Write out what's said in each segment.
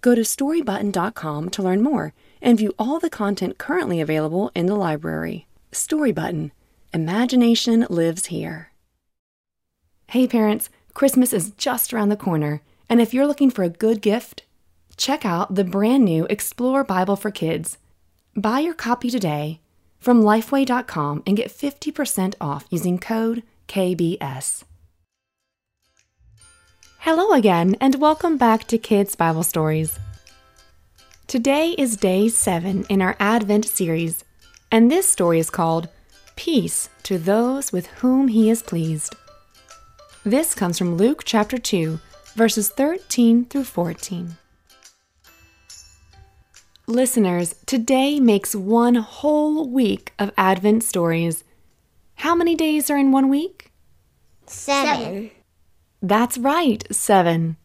Go to storybutton.com to learn more and view all the content currently available in the library. Story Button. Imagination lives here. Hey parents, Christmas is just around the corner, and if you're looking for a good gift, check out the brand new Explorer Bible for Kids. Buy your copy today from Lifeway.com and get 50% off using code KBS. Hello again, and welcome back to Kids Bible Stories. Today is Day 7 in our Advent series, and this story is called Peace to Those with Whom He is Pleased. This comes from Luke chapter 2, verses 13 through 14. Listeners, today makes one whole week of Advent stories. How many days are in one week? 7. That's right, 7.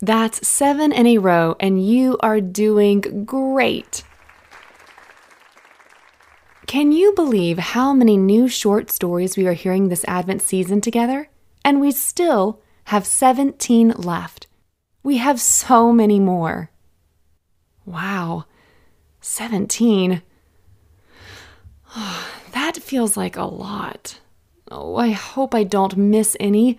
That's 7 in a row, and you are doing great. Can you believe how many new short stories we are hearing this Advent season together? And we still have 17 left. We have so many more. Wow, 17. Oh, that feels like a lot. Oh, I hope I don't miss any.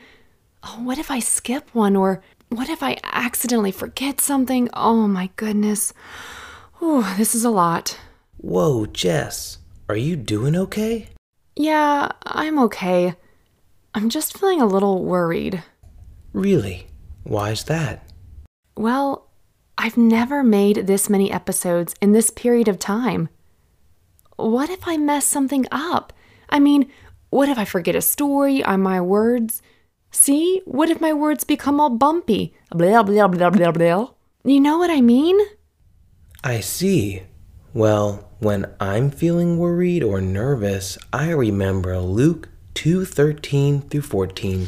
Oh, what if I skip one, or what if I accidentally forget something? Oh my goodness. Oh, this is a lot. Whoa, Jess. Are you doing okay? Yeah, I'm okay. I'm just feeling a little worried. Really? Why is that? Well, I've never made this many episodes in this period of time. What if I mess something up? I mean, what if I forget a story on my words? See? What if my words become all bumpy? Blah, blah, blah, blah, blah. You know what I mean? I see. Well, when I'm feeling worried or nervous, I remember Luke 2:13 through 14.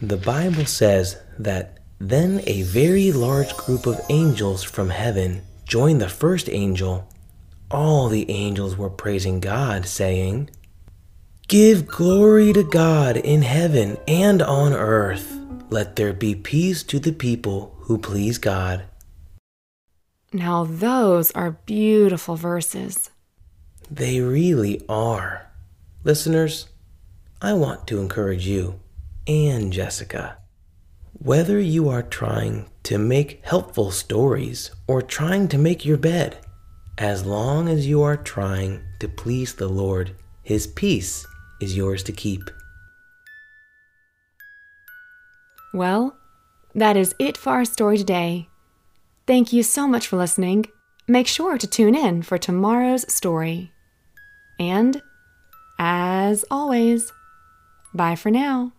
The Bible says that, "Then a very large group of angels from heaven joined the first angel. All the angels were praising God, saying, 'Give glory to God in heaven and on earth. Let there be peace to the people who please God.'" Now those are beautiful verses. They really are. Listeners, I want to encourage you and Jessica. Whether you are trying to make helpful stories or trying to make your bed, as long as you are trying to please the Lord, His peace is yours to keep. Well, that is it for our story today. Thank you so much for listening. Make sure to tune in for tomorrow's story. And, as always, bye for now.